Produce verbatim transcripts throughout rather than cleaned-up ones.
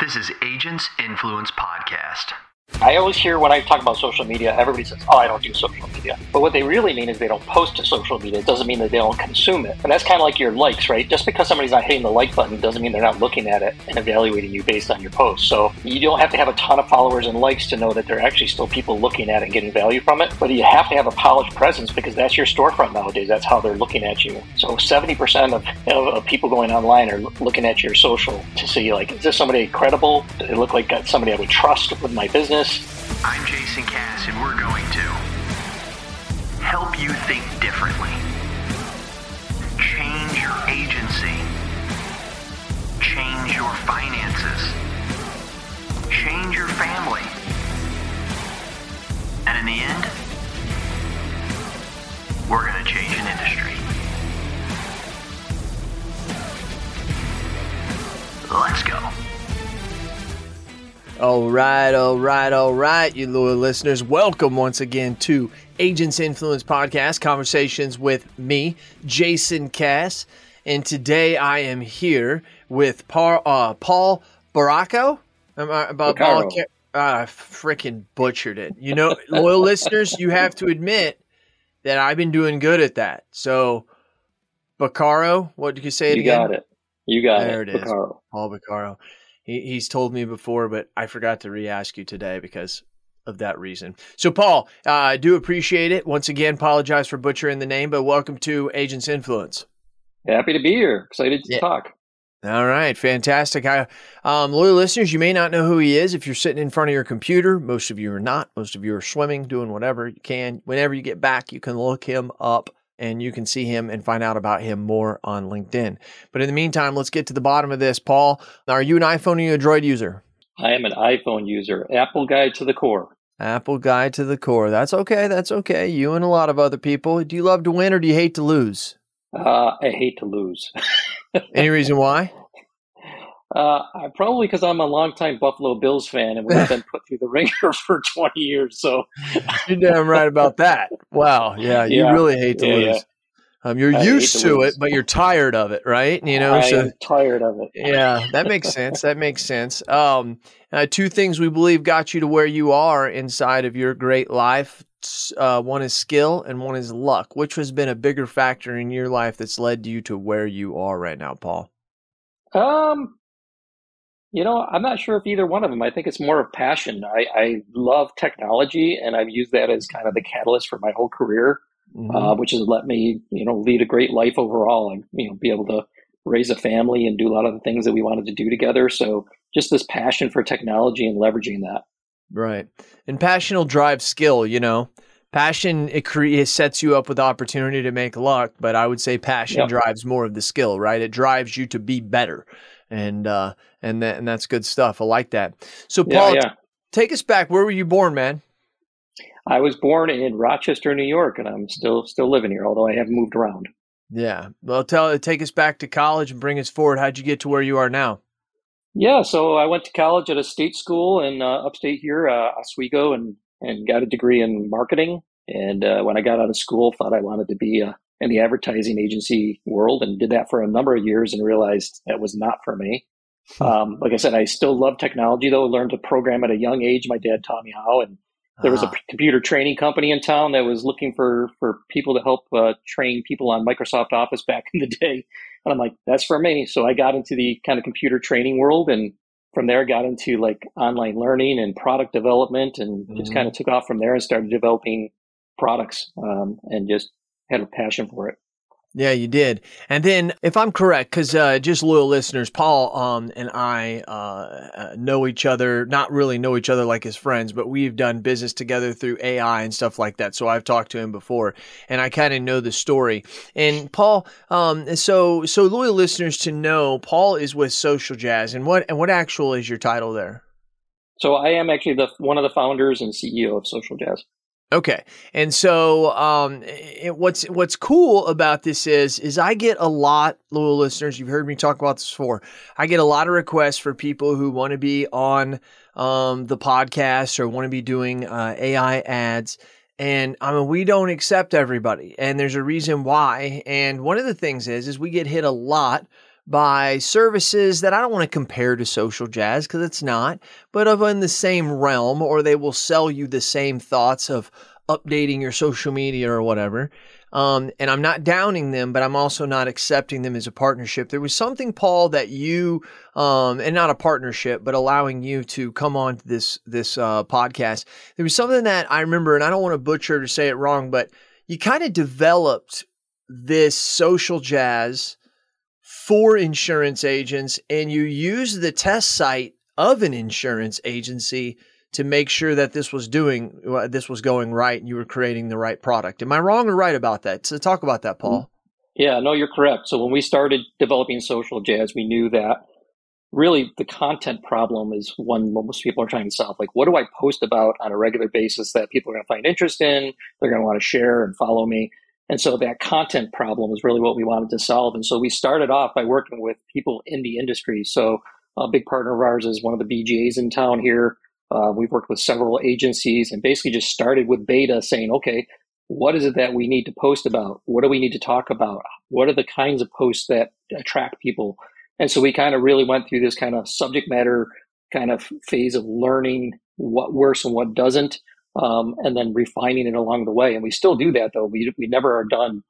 This is Agents Influence Podcast. I always hear when I talk about social media, everybody says, oh, I don't do social media. But what they really mean is they don't post to social media. It doesn't mean that they don't consume it. And that's kind of like your likes, right? Just because somebody's not hitting the like button doesn't mean they're not looking at it and evaluating you based on your post. So you don't have to have a ton of followers and likes to know that there are actually still people looking at it and getting value from it. But you have to have a polished presence because that's your storefront nowadays. That's how they're looking at you. So seventy percent of, you know, of people going online are looking at your social to see, like, is this somebody credible? Does it look like somebody I would trust with my business? I'm Jason Cass, and we're going to help you think differently, change your agency, change your finances, change your family, and in the end, we're going to change an industry. Let's go. All right, all right, all right, you loyal listeners. Welcome once again to Agents Influence Podcast, conversations with me, Jason Cass. And today I am here with Par, uh, Paul Baracco. I'm, uh, about Paul, I freaking butchered it. You know, loyal listeners, you have to admit that I've been doing good at that. So, Baracco, what did you say it you again? You got it. You got there it. There it is, Baracco. Paul Baracco. He's told me before, but I forgot to re-ask you today because of that reason. So, Paul, uh, I do appreciate it. Once again, apologize for butchering the name, but welcome to Agents Influence. Happy to be here. Excited to yeah. talk. All right. Fantastic. I, um, loyal listeners, you may not know who he is if you're sitting in front of your computer. Most of you are not. Most of you are swimming, doing whatever you can. Whenever you get back, you can look him up. And you can see him and find out about him more on LinkedIn. But in the meantime, let's get to the bottom of this. Paul, are you an iPhone or you a Droid user? I am an iPhone user. Apple guy to the core. Apple guy to the core. That's okay. That's okay. You and a lot of other people. Do you love to win or do you hate to lose? Uh, I hate to lose. Any reason why? Uh, probably because I'm a longtime Buffalo Bills fan and we've been put through the ringer for twenty years. So you're damn right about that. Wow. Yeah. You yeah. really hate to yeah, lose. Yeah. Um, you're I used to, to it, but you're tired of it, right? You know, I so, am tired of it. Yeah. That makes sense. That makes sense. Um, uh, two things we believe got you to where you are inside of your great life. Uh, one is skill and one is luck. Which has been a bigger factor in your life that's led you to where you are right now, Paul? Um. You know, I'm not sure if either one of them. I think it's more of passion. I, I love technology, and I've used that as kind of the catalyst for my whole career, mm-hmm. uh, which has let me, you know, lead a great life overall and, you know, be able to raise a family and do a lot of the things that we wanted to do together. So just this passion for technology and leveraging that. Right. And passion will drive skill, you know. Passion, it, cre- it sets you up with opportunity to make luck, but I would say passion yep. drives more of the skill, right? It drives you to be better. And uh, and that, and that's good stuff. I like that. So, Paul, yeah, yeah. take us back. Where were you born, man? I was born in Rochester, New York, and I'm still still living here, although I have moved around. Yeah. Well, tell take us back to college and bring us forward. How'd you get to where you are now? Yeah. So I went to college at a state school in uh, upstate here, uh, Oswego, and and got a degree in marketing. And uh, when I got out of school, thought I wanted to be a in the advertising agency world and did that for a number of years and realized that was not for me. Um, like I said, I still love technology though, learned to program at a young age. My dad taught me how, and there was a computer training company in town that was looking for, for people to help uh, train people on Microsoft Office back in the day. And I'm like, that's for me. So I got into the kind of computer training world, and from there got into like online learning and product development, and mm-hmm. just kind of took off from there and started developing products um, and just had a passion for it. Yeah, you did. And then if I'm correct, because uh, just loyal listeners, Paul um, and I uh, know each other, not really know each other like as friends, but we've done business together through A I and stuff like that. So I've talked to him before and I kind of know the story. And Paul, um, so so loyal listeners to know, Paul is with Social Jazz. And what and what actual is your title there? So I am actually the one of the founders and C E O of Social Jazz. Okay. And so um, it, what's what's cool about this is, is I get a lot, loyal listeners, you've heard me talk about this before, I get a lot of requests for people who want to be on um, the podcast or want to be doing uh, A I ads. And I mean, we don't accept everybody. And there's a reason why. And one of the things is, is we get hit a lot by services that I don't want to compare to Social Jazz because it's not, but of in the same realm, or they will sell you the same thoughts of updating your social media or whatever. Um, and I'm not downing them, but I'm also not accepting them as a partnership. There was something, Paul, that you, um, and not a partnership, but allowing you to come on to this, this uh, podcast. There was something that I remember, and I don't want to butcher to say it wrong, but you kind of developed this Social Jazz for insurance agents, and you used the test site of an insurance agency to make sure that this was doing, this was going right and you were creating the right product. Am I wrong or right about that? So talk about that, Paul. Yeah, no, you're correct. So when we started developing Social Jazz, we knew that really the content problem is one most people are trying to solve. Like, what do I post about on a regular basis that people are going to find interest in? They're going to want to share and follow me. And so that content problem is really what we wanted to solve. And so we started off by working with people in the industry. So a big partner of ours is one of the B G As in town here. Uh, we've worked with several agencies and basically just started with beta saying, okay, what is it that we need to post about? What do we need to talk about? What are the kinds of posts that attract people? And so we kind of really went through this kind of subject matter kind of phase of learning what works and what doesn't, um, and then refining it along the way. And we still do that, though. We, we never are done,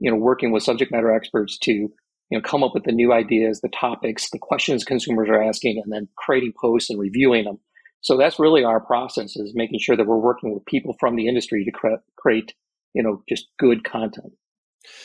you know, working with subject matter experts to, you know, come up with the new ideas, the topics, the questions consumers are asking, and then creating posts and reviewing them. So that's really our process, is making sure that we're working with people from the industry to cre- create, you know, just good content.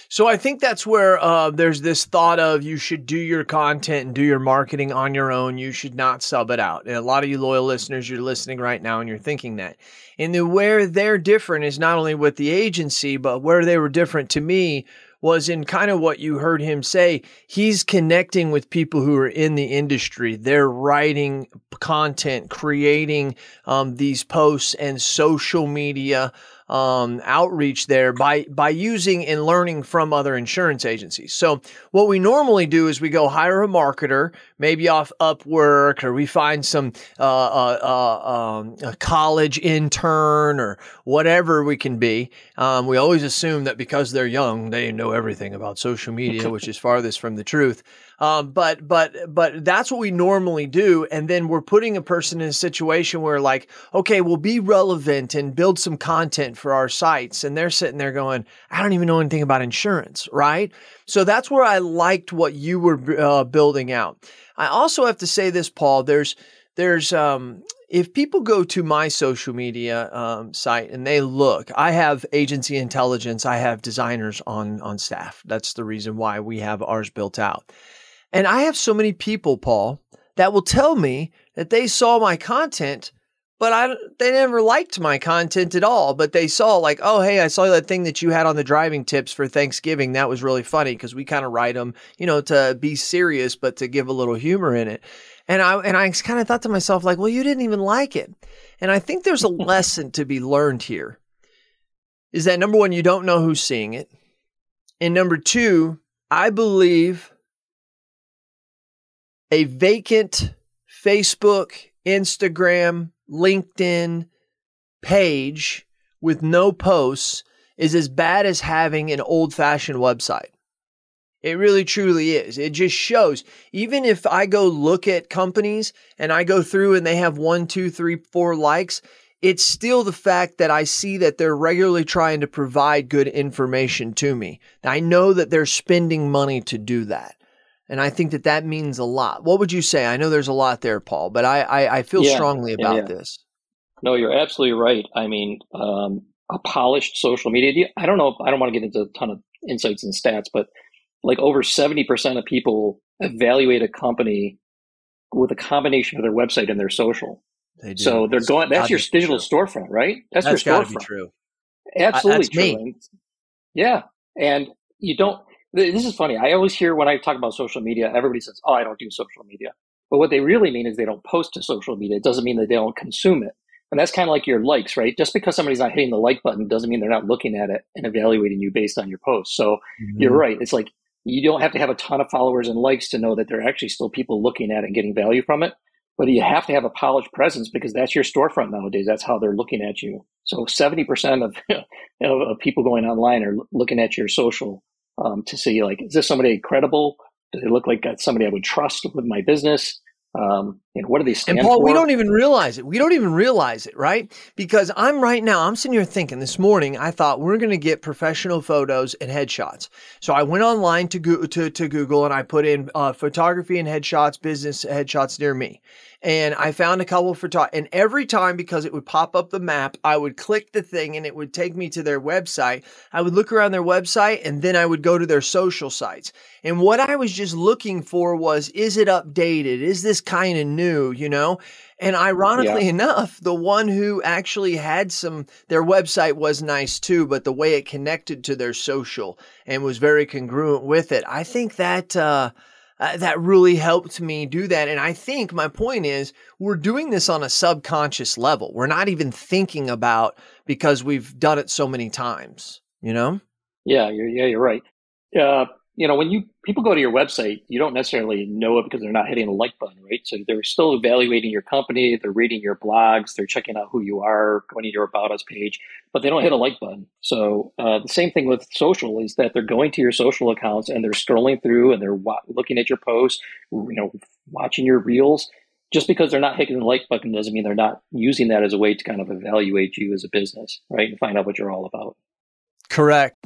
So I think that's where uh, there's this thought of you should do your content and do your marketing on your own. You should not sub it out. And a lot of you loyal listeners, you're listening right now and you're thinking that. And the, where they're different is not only with the agency, but where they were different to me was in kind of what you heard him say. He's connecting with people who are in the industry. They're writing content, creating um, these posts and social media um, outreach there by, by using and learning from other insurance agencies. So what we normally do is we go hire a marketer, maybe off Upwork, or we find some uh, uh, uh, um, a college intern or whatever we can be. Um, we always assume that because they're young, they know everything about social media, which is farthest from the truth. Um, but, but, but that's what we normally do. And then we're putting a person in a situation where, like, okay, we'll be relevant and build some content for our sites. And they're sitting there going, I don't even know anything about insurance. Right. So that's where I liked what you were uh, building out. I also have to say this, Paul, there's, there's, um, if people go to my social media um, site and they look, I have agency intelligence, I have designers on, on staff. That's the reason why we have ours built out. And I have so many people, Paul, that will tell me that they saw my content, but I, they never liked my content at all. But they saw, like, oh, hey, I saw that thing that you had on the driving tips for Thanksgiving. That was really funny, because we kind of write them, you know, to be serious, but to give a little humor in it. And I and I kind of thought to myself, like, well, you didn't even like it. And I think there's a lesson to be learned here, is that, number one, you don't know who's seeing it. And number two, I believe a vacant Facebook, Instagram, LinkedIn page with no posts is as bad as having an old-fashioned website. It really, truly is. It just shows. Even if I go look at companies and I go through and they have one, two, three, four likes, it's still the fact that I see that they're regularly trying to provide good information to me. I know that they're spending money to do that. And I think that that means a lot. What would you say? I know there's a lot there, Paul, but I, I, I feel yeah, strongly about yeah, yeah. this. No, you're absolutely right. I mean, um, a polished social media, I don't know if, I don't want to get into a ton of insights and stats, but like over seventy percent of people evaluate a company with a combination of their website and their social. They do. So they're that's going, that's your digital true. storefront, right? That's, that's your storefront. That's gotta be true. Absolutely I, that's true. Me. Yeah. And you don't, this is funny. I always hear when I talk about social media, everybody says, oh, I don't do social media. But what they really mean is they don't post to social media. It doesn't mean that they don't consume it. And that's kind of like your likes, right? Just because somebody's not hitting the like button doesn't mean they're not looking at it and evaluating you based on your post. So mm-hmm. you're right. It's like, you don't have to have a ton of followers and likes to know that there are actually still people looking at it and getting value from it. But you have to have a polished presence, because that's your storefront nowadays. That's how they're looking at you. So seventy percent of, you know, of people going online are looking at your social um, to see, like, is this somebody credible? Does it look like somebody I would trust with my business? Um, you know, what do they stand for? And Paul, for? we don't even realize it. We don't even realize it, right? Because I'm right now, I'm sitting here thinking this morning, I thought we're going to get professional photos and headshots. So I went online to Google, to, to Google and I put in uh, photography and headshots, business headshots near me. And I found a couple of photographers. And every time, because it would pop up the map, I would click the thing and it would take me to their website. I would look around their website and then I would go to their social sites. And what I was just looking for was, is it updated? Is this kind of new, you know? And ironically yeah. enough, the one who actually had some, their website was nice too, but the way it connected to their social and was very congruent with it. I think that, uh, Uh, that really helped me do that. And I think my point is we're doing this on a subconscious level. We're not even thinking about, because we've done it so many times, you know? Yeah, you're, yeah, you're right. Uh, you know, when you people go to your website, you don't necessarily know it because they're not hitting the like button, right? So they're still evaluating your company. They're reading your blogs. They're checking out who you are, going to your About Us page, but they don't hit a like button. So uh, the same thing with social is that they're going to your social accounts and they're scrolling through and they're wa- looking at your posts, you know, watching your reels. Just because they're not hitting the like button doesn't mean they're not using that as a way to kind of evaluate you as a business, right? And find out what you're all about. Correct.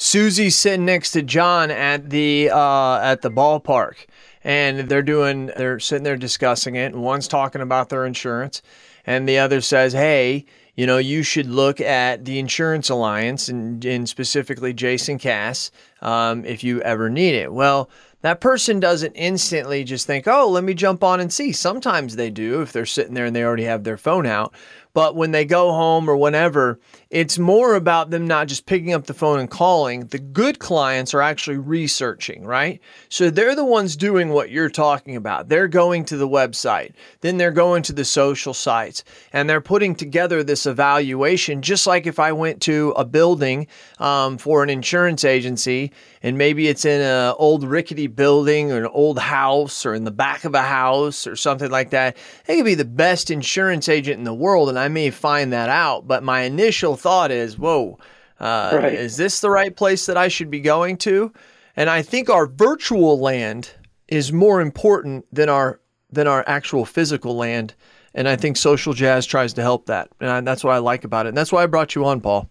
Susie's sitting next to John at the uh, at the ballpark, and they're doing they're sitting there discussing it. And one's talking about their insurance, and the other says, "Hey, you know, you should look at the Insurance Alliance and, and specifically Jason Cass um, if you ever need it." Well, that person doesn't instantly just think, oh, let me jump on and see. Sometimes they do if they're sitting there and they already have their phone out. But when they go home or whenever, it's more about them not just picking up the phone and calling. The good clients are actually researching, right? So they're the ones doing what you're talking about. They're going to the website. Then they're going to the social sites. And they're putting together this evaluation, just like if I went to a building um, for an insurance agency, and maybe it's in an old rickety building or an old house or in the back of a house or something like that. They could be the best insurance agent in the world, and I may find that out, but my initial thought is, whoa, uh, right. is this the right place that I should be going to? And I think our virtual land is more important than our than our actual physical land, and I think Social Jazz tries to help that, and that's what I like about it, and that's why I brought you on, Paul.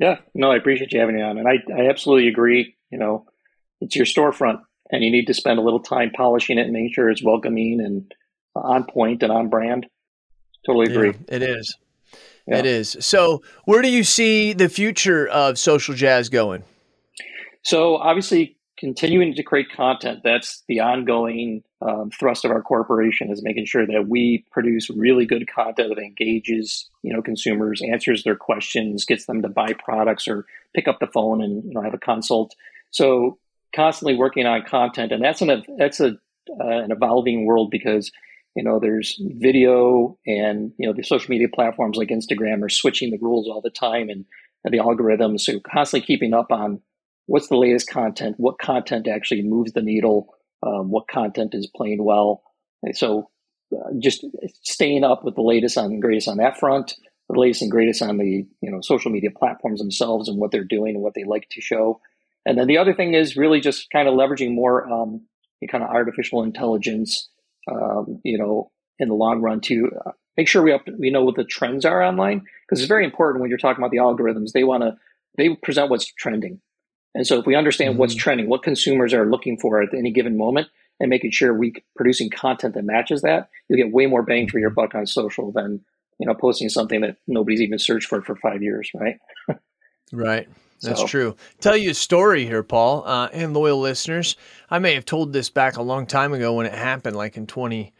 Yeah, no, I appreciate you having me on, and I, I absolutely agree. You know, it's your storefront, and you need to spend a little time polishing it and making sure it's welcoming and on point and on brand. Totally agree. Yeah, it is. Yeah. It is. So where do you see the future of Social Jazz going? So obviously continuing to create content. That's the ongoing um, thrust of our corporation, is making sure that we produce really good content that engages, you know, consumers, answers their questions, gets them to buy products or pick up the phone and, you know, have a consult. So constantly working on content. And that's an, that's a, uh, an evolving world, because you know, there's video, and, you know, the social media platforms like Instagram are switching the rules all the time, and, and the algorithms. So constantly keeping up on what's the latest content, what content actually moves the needle, um, what content is playing well. And so uh, just staying up with the latest and greatest on that front, the latest and greatest on the, you know, social media platforms themselves and what they're doing and what they like to show. And then the other thing is really just kind of leveraging more um, kind of artificial intelligence, Um, you know, in the long run, to uh, make sure we up, we know what the trends are online, because it's very important when you're talking about the algorithms. They want to they present what's trending, and so if we understand mm-hmm. what's trending, what consumers are looking for at any given moment, and making sure we producing content that matches that, you'll get way more bang for your buck on social than, you know, posting something that nobody's even searched for for five years, right? Right. That's so true. Tell you a story here, Paul, uh, and loyal listeners. I may have told this back a long time ago when it happened, like in 20,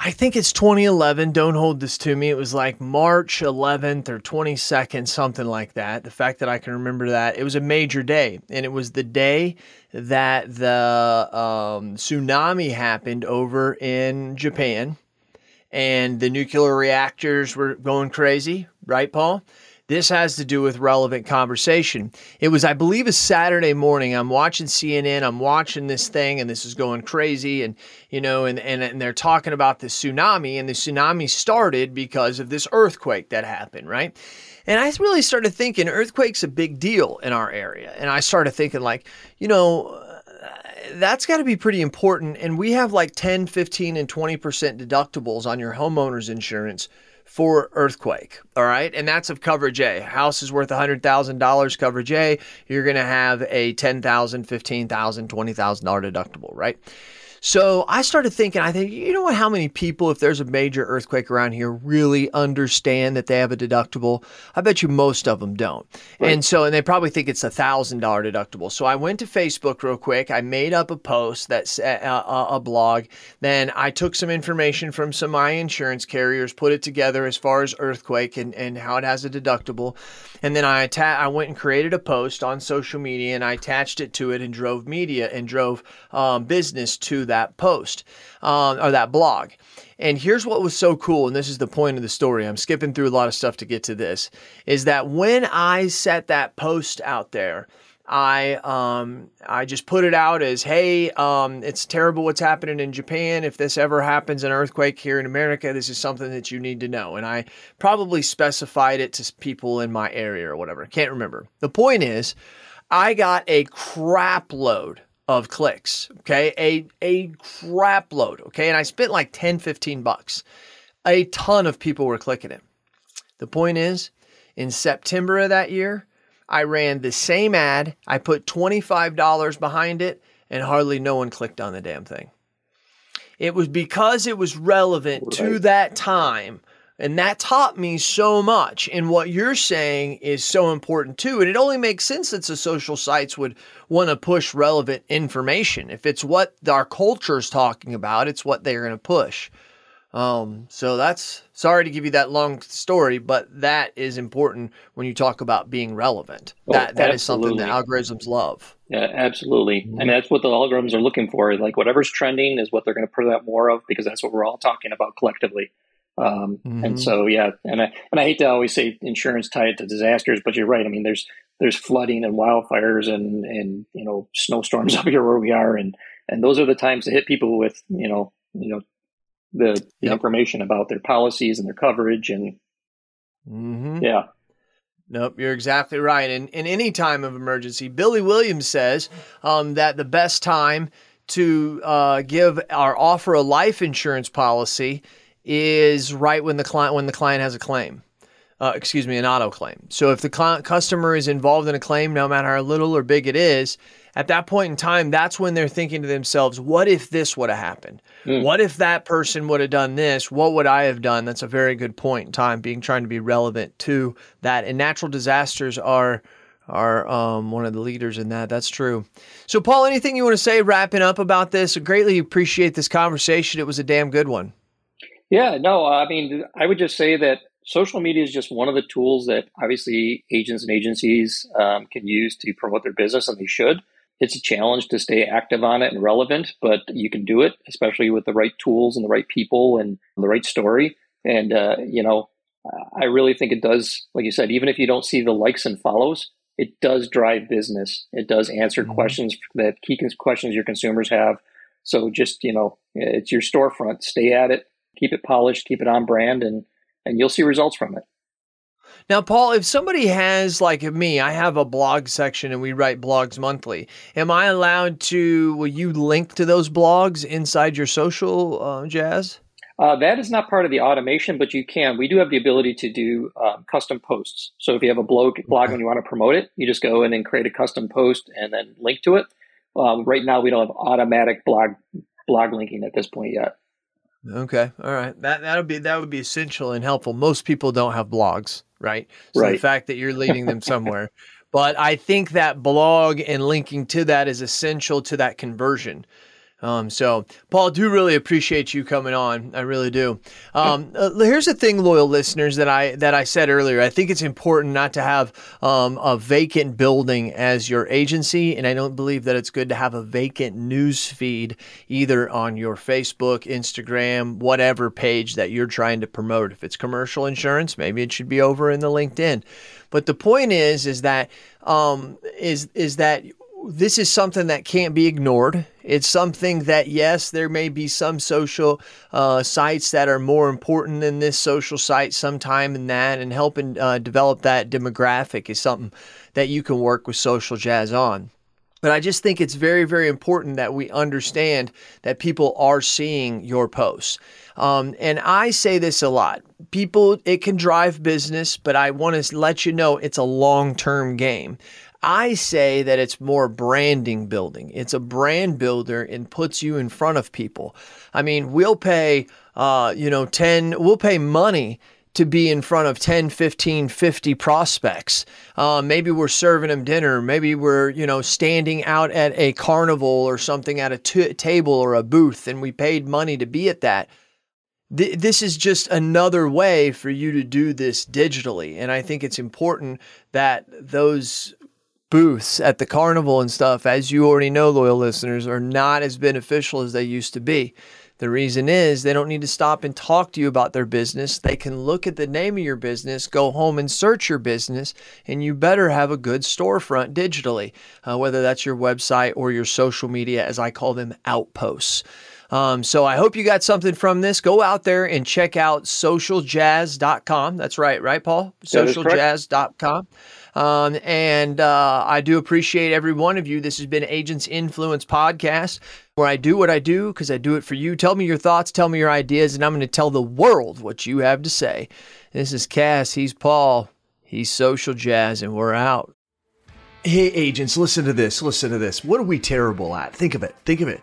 I think it's twenty eleven. Don't hold this to me. It was like March eleventh or twenty-second, something like that. The fact that I can remember that, it was a major day. And it was the day that the um, tsunami happened over in Japan. And the nuclear reactors were going crazy, right, Paul? This has to do with relevant conversation. It was, I believe, a Saturday morning. I'm watching C N N. I'm watching this thing, and this is going crazy. And, you know, and, and, and they're talking about the tsunami, and the tsunami started because of this earthquake that happened, right? And I really started thinking earthquake's a big deal in our area. And I started thinking, like, you know, that's got to be pretty important. And we have like ten, fifteen, and twenty percent deductibles on your homeowner's insurance for earthquake, all right? And that's of coverage A. House is worth one hundred thousand dollars coverage A. You're going to have a ten thousand dollars, fifteen thousand dollars, twenty thousand dollars deductible, right? So I started thinking, I think, you know what, how many people, if there's a major earthquake around here, really understand that they have a deductible? I bet you most of them don't. Right. And so, and they probably think it's a one thousand dollars deductible. So I went to Facebook real quick. I made up a post, that's uh, a blog. Then I took some information from some of my insurance carriers, put it together as far as earthquake and, and how it has a deductible. And then I, atta- I went and created a post on social media, and I attached it to it and drove media and drove um, business to that post um, or that blog. And here's what was so cool, and this is the point of the story. I'm skipping through a lot of stuff to get to this, is that when I set that post out there, I um, I just put it out as, hey, um, it's terrible what's happening in Japan. If this ever happens, an earthquake here in America, this is something that you need to know. And I probably specified it to people in my area or whatever. Can't remember. The point is, I got a crap load of clicks, okay? A a crap load, okay? And I spent like ten, fifteen bucks. A ton of people were clicking it. The point is, in September of that year, I ran the same ad, I put twenty-five dollars behind it, and hardly no one clicked on the damn thing. It was because it was relevant right to that time. And that taught me so much. And what you're saying is so important too. And it only makes sense that the social sites would want to push relevant information. If it's what our culture is talking about, it's what they're going to push. Um, so that's, sorry to give you that long story, but that is important when you talk about being relevant. Oh, that that absolutely. Is something that algorithms love. Yeah, absolutely. Mm-hmm. I mean, that's what the algorithms are looking for. Like whatever's trending is what they're going to put out more of, because that's what we're all talking about collectively. Um, mm-hmm. And so, yeah, and I, and I hate to always say insurance tied to disasters, but you're right. I mean, there's, there's flooding and wildfires and, and, you know, snowstorms up here where we are. And, and those are the times to hit people with, you know, you know, the, the yep. information about their policies and their coverage and mm-hmm. yeah. Nope, you're exactly right. And in any time of emergency, Billy Williams says, um, that the best time to, uh, give or offer a life insurance policy is right when the client when the client has a claim, uh, excuse me, an auto claim. So if the client, customer is involved in a claim, no matter how little or big it is, at that point in time, that's when they're thinking to themselves, what if this would have happened? Mm. What if that person would have done this? What would I have done? That's a very good point in time, being trying to be relevant to that. And natural disasters are are um, one of the leaders in that. That's true. So Paul, anything you want to say wrapping up about this? I greatly appreciate this conversation. It was a damn good one. Yeah, no, I mean, I would just say that social media is just one of the tools that obviously agents and agencies um, can use to promote their business, and they should. It's a challenge to stay active on it and relevant, but you can do it, especially with the right tools and the right people and the right story. And, uh, you know, I really think it does, like you said, even if you don't see the likes and follows, it does drive business. It does answer mm-hmm. questions that key questions your consumers have. So just, you know, it's your storefront. Stay at it. Keep it polished, keep it on brand, and, and you'll see results from it. Now, Paul, if somebody has, like me, I have a blog section and we write blogs monthly. Am I allowed to, will you link to those blogs inside your social uh, jazz? Uh, that is not part of the automation, but you can. We do have the ability to do uh, custom posts. So if you have a blog, blog and you want to promote it, you just go in and create a custom post and then link to it. Um, right now, we don't have automatic blog blog linking at this point yet. Okay. All right. That that'll be that would be essential and helpful. Most people don't have blogs, right? So right. The fact that you're leading them somewhere. But I think that blog and linking to that is essential to that conversion. Um, so, Paul, do really appreciate you coming on. I really do. Um, uh, here's the thing, loyal listeners, that I that I said earlier. I think it's important not to have um, a vacant building as your agency, and I don't believe that it's good to have a vacant news feed either on your Facebook, Instagram, whatever page that you're trying to promote. If it's commercial insurance, maybe it should be over in the LinkedIn. But the point is, is that um, is is that this is something that can't be ignored. It's something that, yes, there may be some social uh, sites that are more important than this social site sometime and that, and helping uh, develop that demographic is something that you can work with Social Jazz on. But I just think it's very, very important that we understand that people are seeing your posts. Um, and I say this a lot. People, it can drive business, but I want to let you know it's a long-term game. I say that it's more branding building. It's a brand builder and puts you in front of people. I mean, we'll pay, uh, you know, ten, we'll pay money to be in front of ten, fifteen, fifty prospects. Uh, maybe we're serving them dinner. Maybe we're, you know, standing out at a carnival or something at a t- table or a booth, and we paid money to be at that. This is just another way for you to do this digitally. And I think it's important that those booths at the carnival and stuff, as you already know, loyal listeners, are not as beneficial as they used to be. The reason is they don't need to stop and talk to you about their business. They can look at the name of your business, go home and search your business, and you better have a good storefront digitally, uh, whether that's your website or your social media, as I call them, outposts. Um, so I hope you got something from this. Go out there and check out social jazz dot com. That's right, right, Paul? social jazz dot com. Um, and uh, I do appreciate every one of you. This has been Agents Influence Podcast, where I do what I do because I do it for you. Tell me your thoughts, tell me your ideas, and I'm going to tell the world what you have to say. This is Cass. He's Paul. He's Social Jazz, and we're out. Hey, agents, listen to this. Listen to this. What are we terrible at? Think of it. Think of it.